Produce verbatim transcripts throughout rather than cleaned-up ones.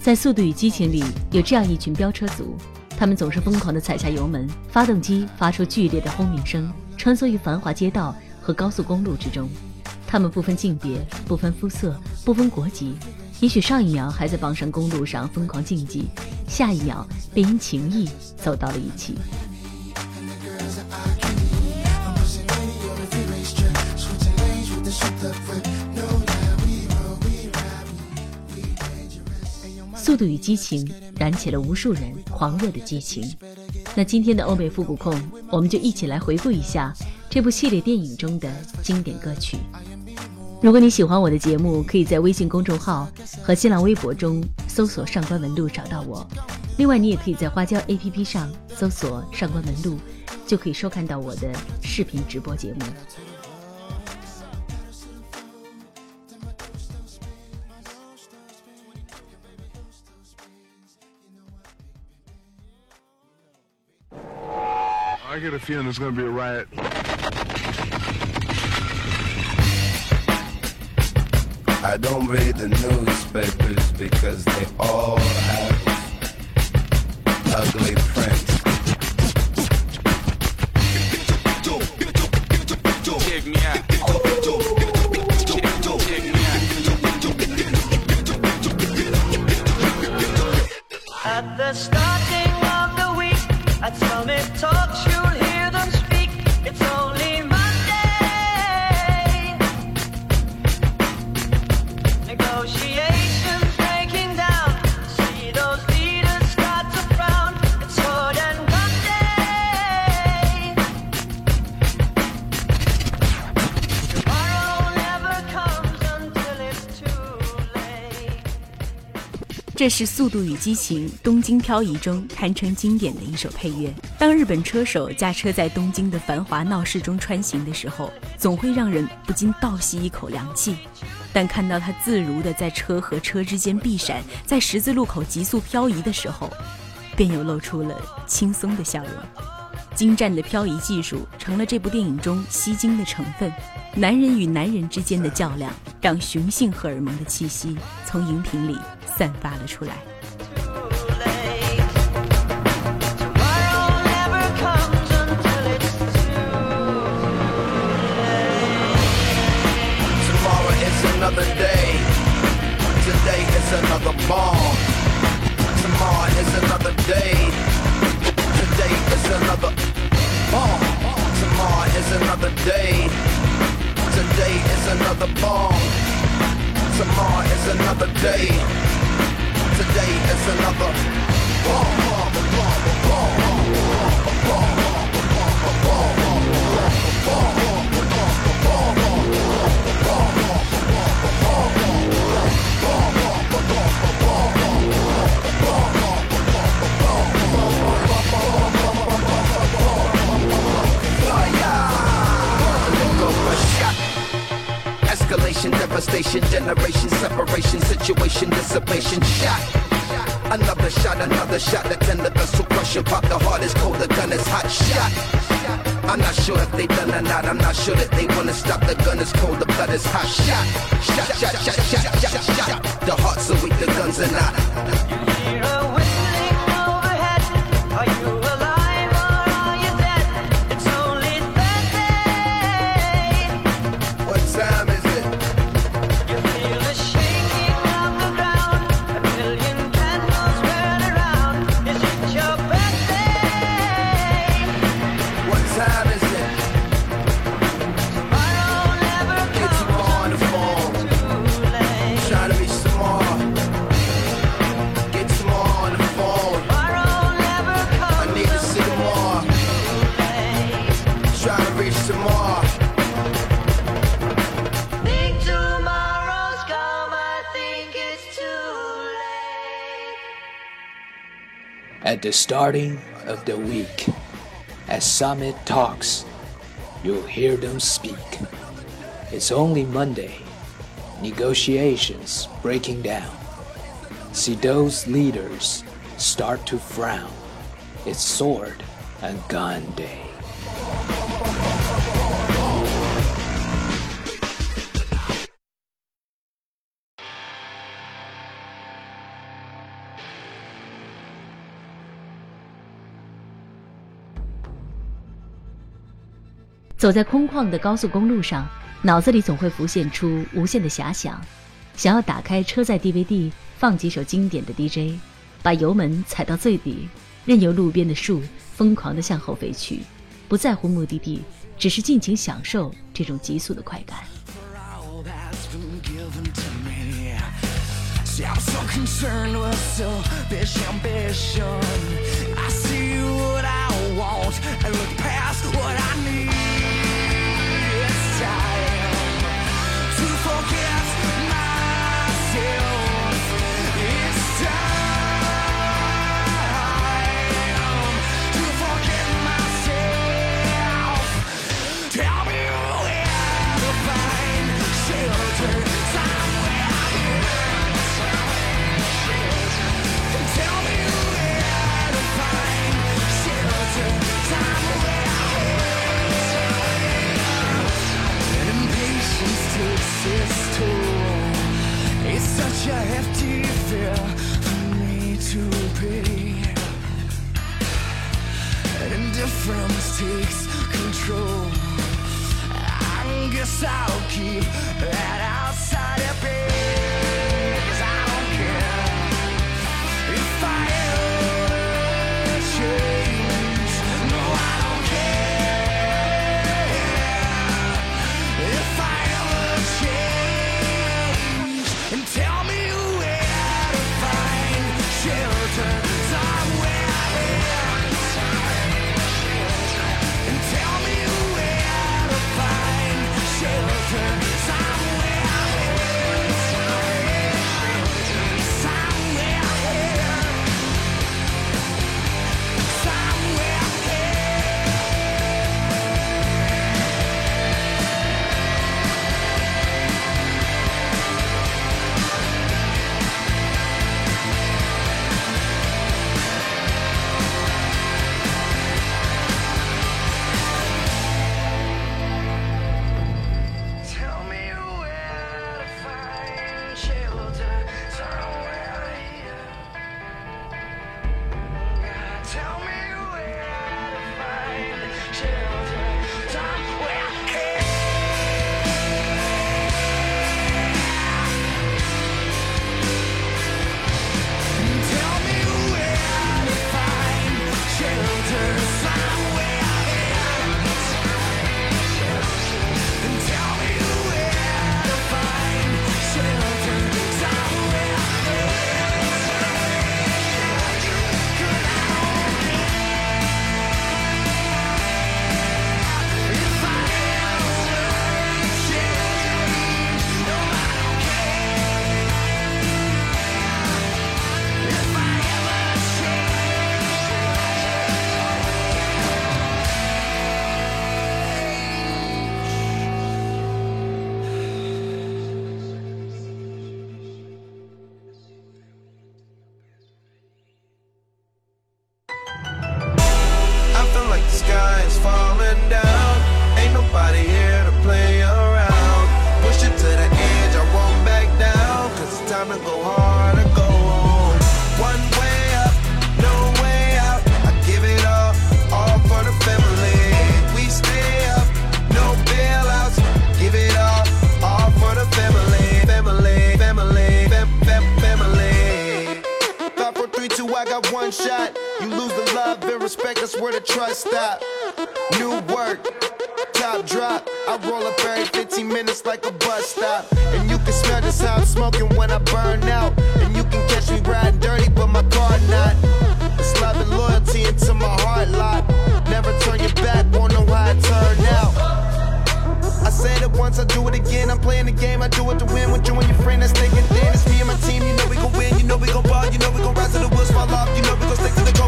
在《速度与激情》里有这样一群飙车族，他们总是疯狂地踩下油门，发动机发出剧烈的轰鸣声，穿梭于繁华街道和高速公路之中。他们不分性别，不分肤色，不分国籍，也许上一秒还在榜上公路上疯狂竞技，下一秒便因情谊走到了一起。速度与激情燃起了无数人狂热的激情。那今天的欧美复古控，我们就一起来回顾一下这部系列电影中的经典歌曲。如果你喜欢我的节目，可以在微信公众号和新浪微博中搜索上官文露找到我。另外你也可以在花椒 A P P 上搜索上官文露，就可以收看到我的视频直播节目。I get a feeling there's going to be a riot. I don't read the newspapers because they all have ugly prints. Check me out. Check me out. At the starting of the week, I tell me talks you.这是《速度与激情》东京漂移中堪称经典的一首配乐。当日本车手驾车在东京的繁华闹市中穿行的时候，总会让人不禁倒吸一口凉气。但看到他自如地在车和车之间避闪，在十字路口急速漂移的时候，便又露出了轻松的笑容。精湛的漂移技术成了这部电影中吸睛的成分。男人与男人之间的较量，让雄性荷尔蒙的气息从荧屏里散发了出来。Today is another bomb. Tomorrow is another day. Today is another bomb. Bomb, bomb, bomb, bomb, bomb, devastation, generation, separation, situation, dissipation, shot. Another shot, another shot, the tender vessel crushing, pop the heart is cold, the gun is hot, shot. I'm not sure if they done or not, I'm not sure that they wanna stop, the gun is cold, the blood is hot, shot. Shot, shot, shot, shot, shot, shot, shot, shot. The hearts are weak, the guns are not. You hear a whistling overhead, are you alive or are you dead? It's only Thursday. What time is at the starting of the week. As Summit talks, you'll hear them speak. It's only Monday. Negotiations breaking down. Sido's leaders start to frown. It's sword and gun day.走在空旷的高速公路上，脑子里总会浮现出无限的遐想，想要打开车载 D V D， 放几首经典的 D J， 把油门踩到最底，任由路边的树疯狂地向后飞去，不在乎目的地，只是尽情享受这种急速的快感。You know we gon' rise to the woods, fall off. You know we gon' stick to the goal.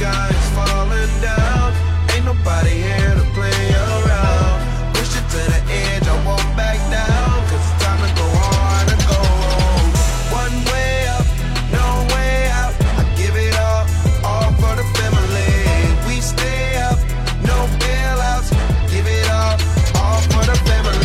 sky is falling down. Ain't nobody here to play around. Push it to the edge, I won't back down. Cause it's time to go on and go home. One way up, no way out. I give it all, all for the family. We stay up, no bailouts. Give it all, all for the family.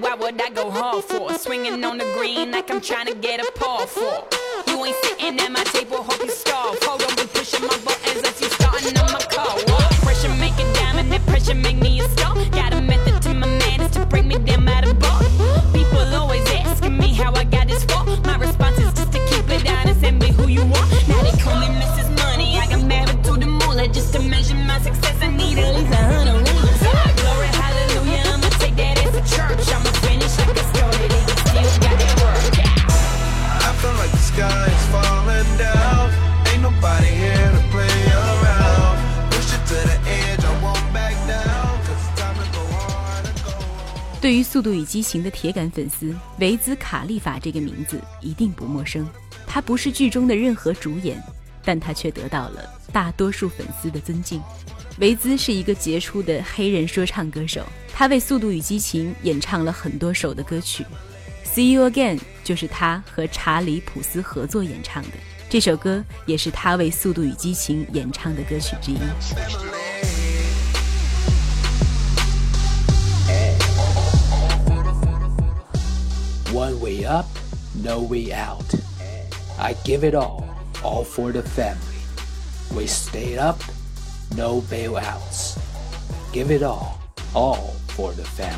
Why would I go hard for? Swinging on the green like I'm trying to get a paw for. You ain't sitting at my table, hope you starve. Hold on, be pushing my buttons as you starting on my car. Pressure make a diamond, that pressure make me a star. Got a method to my madness to bring me down by the bar. People always asking me how I got this far. My response is just to keep it honest and be who you are. Now they call me Missus Money, I got married to the moolah. Just to measure my success, I need at least a hundred rulers. Glory, hallelujah, I'ma take that as a church. I'm sky is falling down. Ain't nobody here to play around. Push it to the edge, I won't back down. Cause it's time to go on and go on. 对于《速度与激情》的铁杆粉丝，维兹·卡利法这个名字一定不陌生。他不是剧中的任何主演，但他却得到了大多数粉丝的尊敬。维兹是一个杰出的黑人说唱歌手，他为《速度与激情》演唱了很多首的歌曲。See You Again 就是他和查理普斯合作演唱的，这首歌也是他为《速度与激情》演唱的歌曲之一。One way up, no way out. I give it all, all for the family. We stay up, no bailouts. Give it all, all for the family.Sky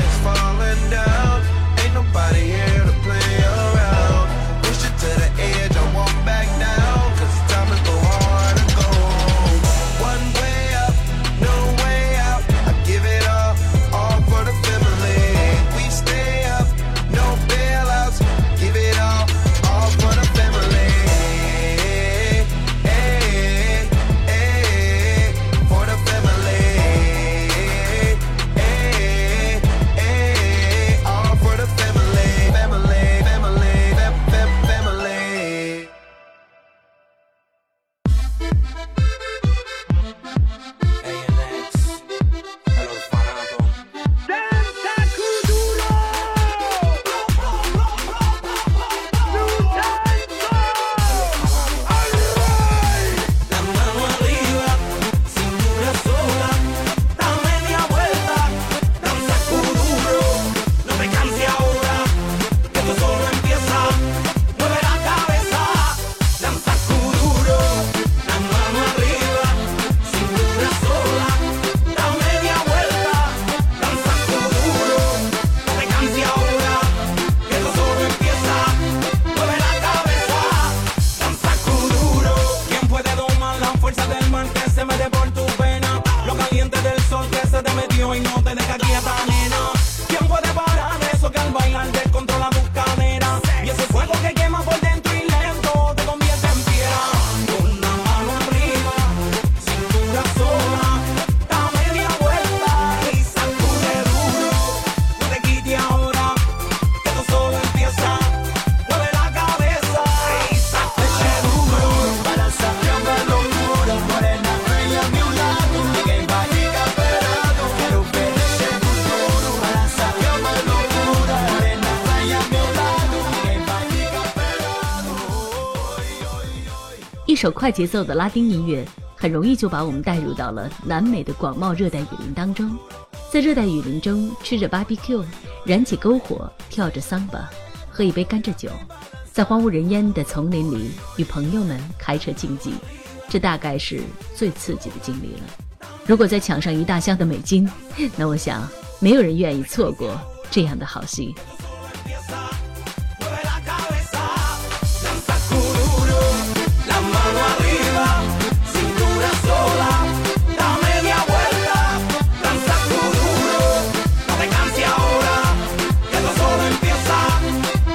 is falling down. Ain't nobody here to play around. Push it to the edge, I won't back down. Cause it's time to go hard and go home. One way up, no way out. I give it all, all for the family. We stay up, no bailouts. Give it all, all for the family. Hey, hey, hey, for the family.一首快节奏的拉丁音乐很容易就把我们带入到了南美的广袤热带雨林当中，在热带雨林中吃着 B B Q， 燃起篝火，跳着桑巴，喝一杯甘蔗酒，在荒无人烟的丛林里与朋友们开车竞技，这大概是最刺激的经历了。如果再抢上一大箱的美金，那我想没有人愿意错过这样的好戏。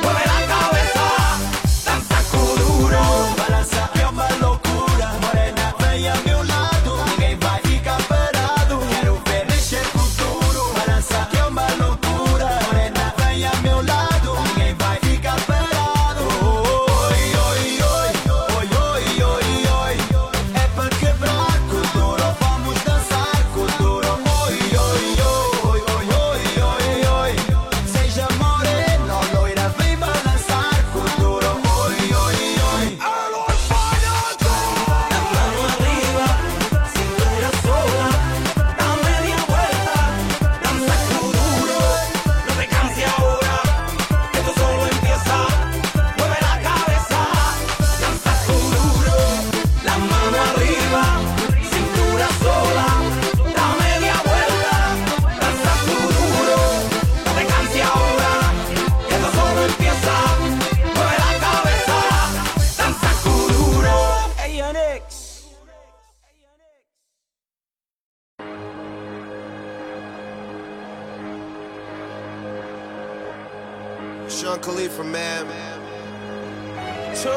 Well, Sean Khalifa, man. Two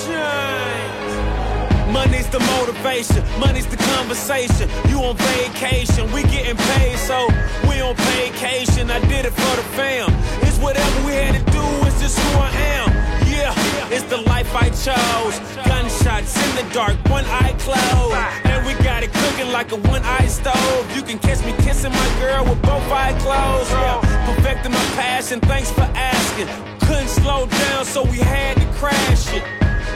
chains. Money's the motivation, money's the conversation. You on vacation, we getting paid, so we on vacation. I did it for the fam. It's whatever we had to do, it's just who I am. Yeah, it's the life I chose. Gunshots in the dark, one eye closed. And we got it cooking like a one-eyed stove. You can catch me kissing my girl with both eyes closed. Yeah, perfecting my passion, thanks for asking. Couldn't slow down, so we had to crash it.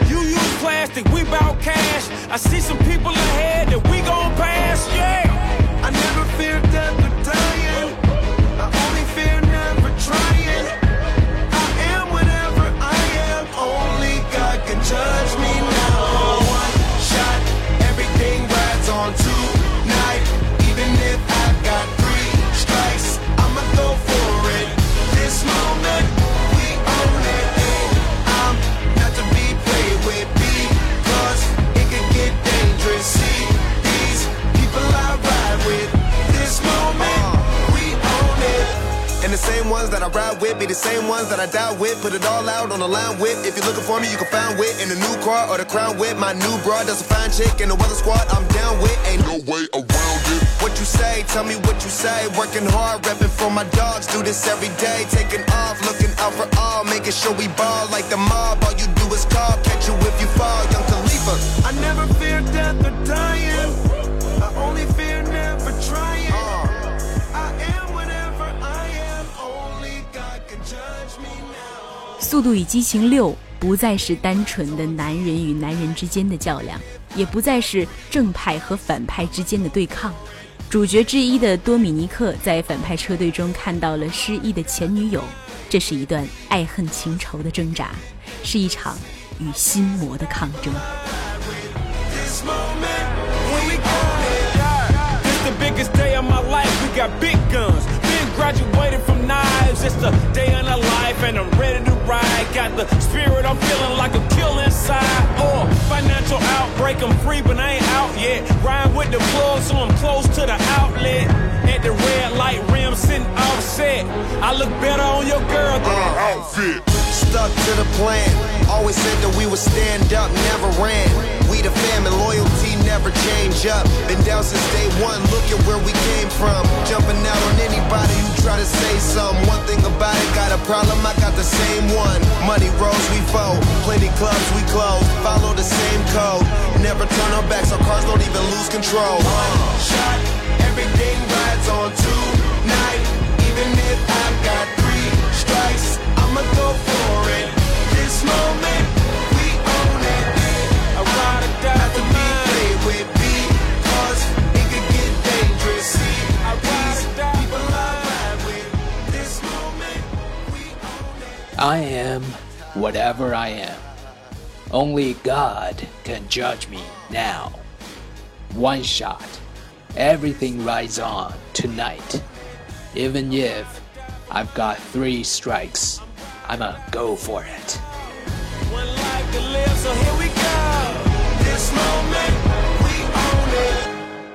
You use plastic, we bout cash. I see some people ahead that we gon' pass, yeah. I never feared death or dying. I only fear never trying. I am whatever I am. Only God can judge me now. One shot, everything rides on tonight. Even if I got three strikes, I'ma go for it. This moment. And the same ones that I ride with be the same ones that I die with. Put it all out on the line with. If you're looking for me, you can find wit in the new car or the crown with. My new broad, that's a fine chick. And the weather squad, I'm down with. Ain't no way around it. What you say, tell me what you say. Working hard, repping for my dogs. Do this every day. Taking off, looking out for all. Making sure we ball like the mob. All you do is call. Catch you if you fall. Young Khalifa. I never fear death or dying. I only fear never trying. Uh.《速度与激情六》不再是单纯的男人与男人之间的较量，也不再是正派和反派之间的对抗。主角之一的多米尼克在反派车队中看到了失忆的前女友，这是一段爱恨情仇的挣扎，是一场与心魔的抗争。Graduated from knives, it's the day in the life and I'm ready to ride. Got the spirit, I'm feeling like a kill inside. Or oh, financial outbreak, I'm free but I ain't out yet. Ride with the plug so I'm close to the outlet. At the red light rim sitting offset. I look better on your girl than an outfit. Stuck to the plan, always said that we would stand up, never ran. We the family, loyalty never change up. Been down since day one, look at where we came from. Jumping out on anybody who try to say something. One thing about it, got a problem, I got the same one. Money rolls, we fold, plenty clubs we close. Follow the same code, never turn our backs, our cars don't even lose control. One shot, everything rides on tonight. Even if I got three strikes, I'ma go for it. This moment, we own it. I ride or die for mine. With me, cause it could get dangerous. See, I ride or die for mine. With this moment, we own it. I am whatever I am. Only God can judge me now. One shot. Everything rides on tonight. Even if I've got three strikes, I'ma go for it. One life to live, so here we go. This moment, we own it.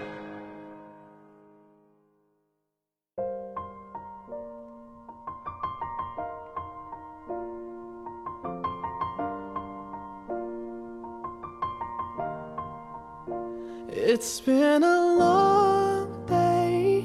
It's been a long day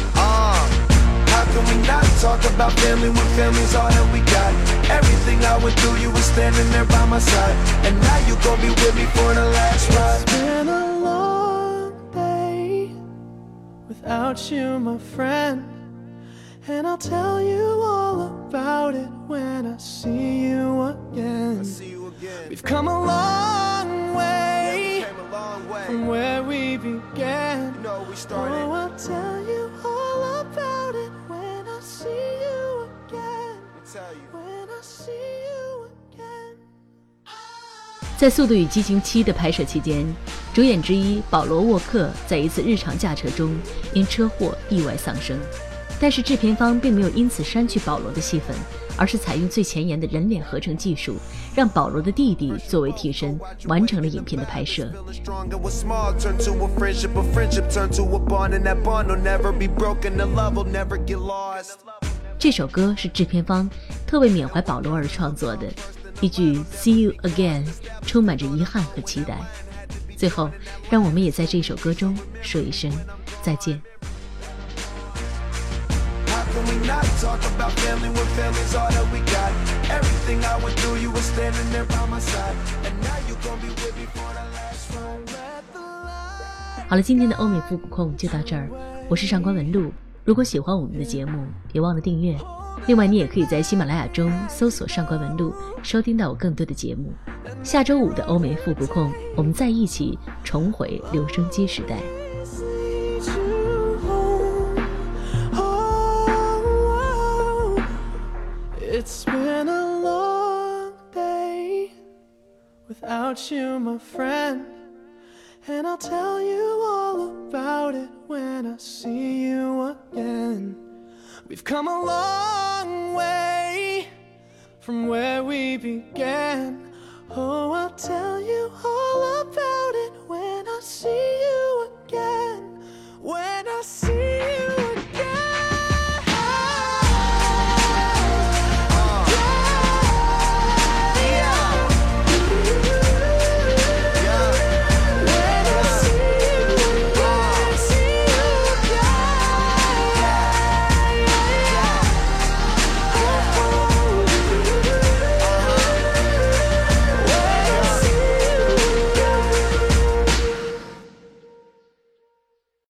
Ah, uh, how can we not talk about family when family's all that we got? Everything I went through, you were standing there by my side, and now you gon' be with me for the last ride. without you, my friend. And I'll tell you all about it when I see you again. See you again. We've come a long way, yeah, a long way. From where we began. You know, we started. Oh, I'll tell you all about it when I see you again. I'll tell you. When I see you again. 在《速度与激情七》的拍摄期间，主演之一保罗·沃克在一次日常驾车中因车祸意外丧生。但是制片方并没有因此删去保罗的戏份，而是采用最前沿的人脸合成技术，让保罗的弟弟作为替身，完成了影片的拍摄。这首歌是制片方特为缅怀保罗而创作的，一句 See you again 充满着遗憾和期待。最后，让我们也在这首歌中说一声再见。Can we not talk about family when family's all that we got? Everything I went through, you were standing there by my side, and now you gon' be with me for the last round. 好了，今天的欧美复古控就到这儿，我是上官文露。如果喜欢我们的节目，别忘了订阅。另外，你也可以在喜马拉雅中搜索上官文露，收听到我更多的节目。下周五的欧美复古控，我们再一起重回留声机时代。It's been a long day without you, my friend, and I'll tell you all about it when I see you again. We've come a long way from where we began. Oh, I'll tell you all about it.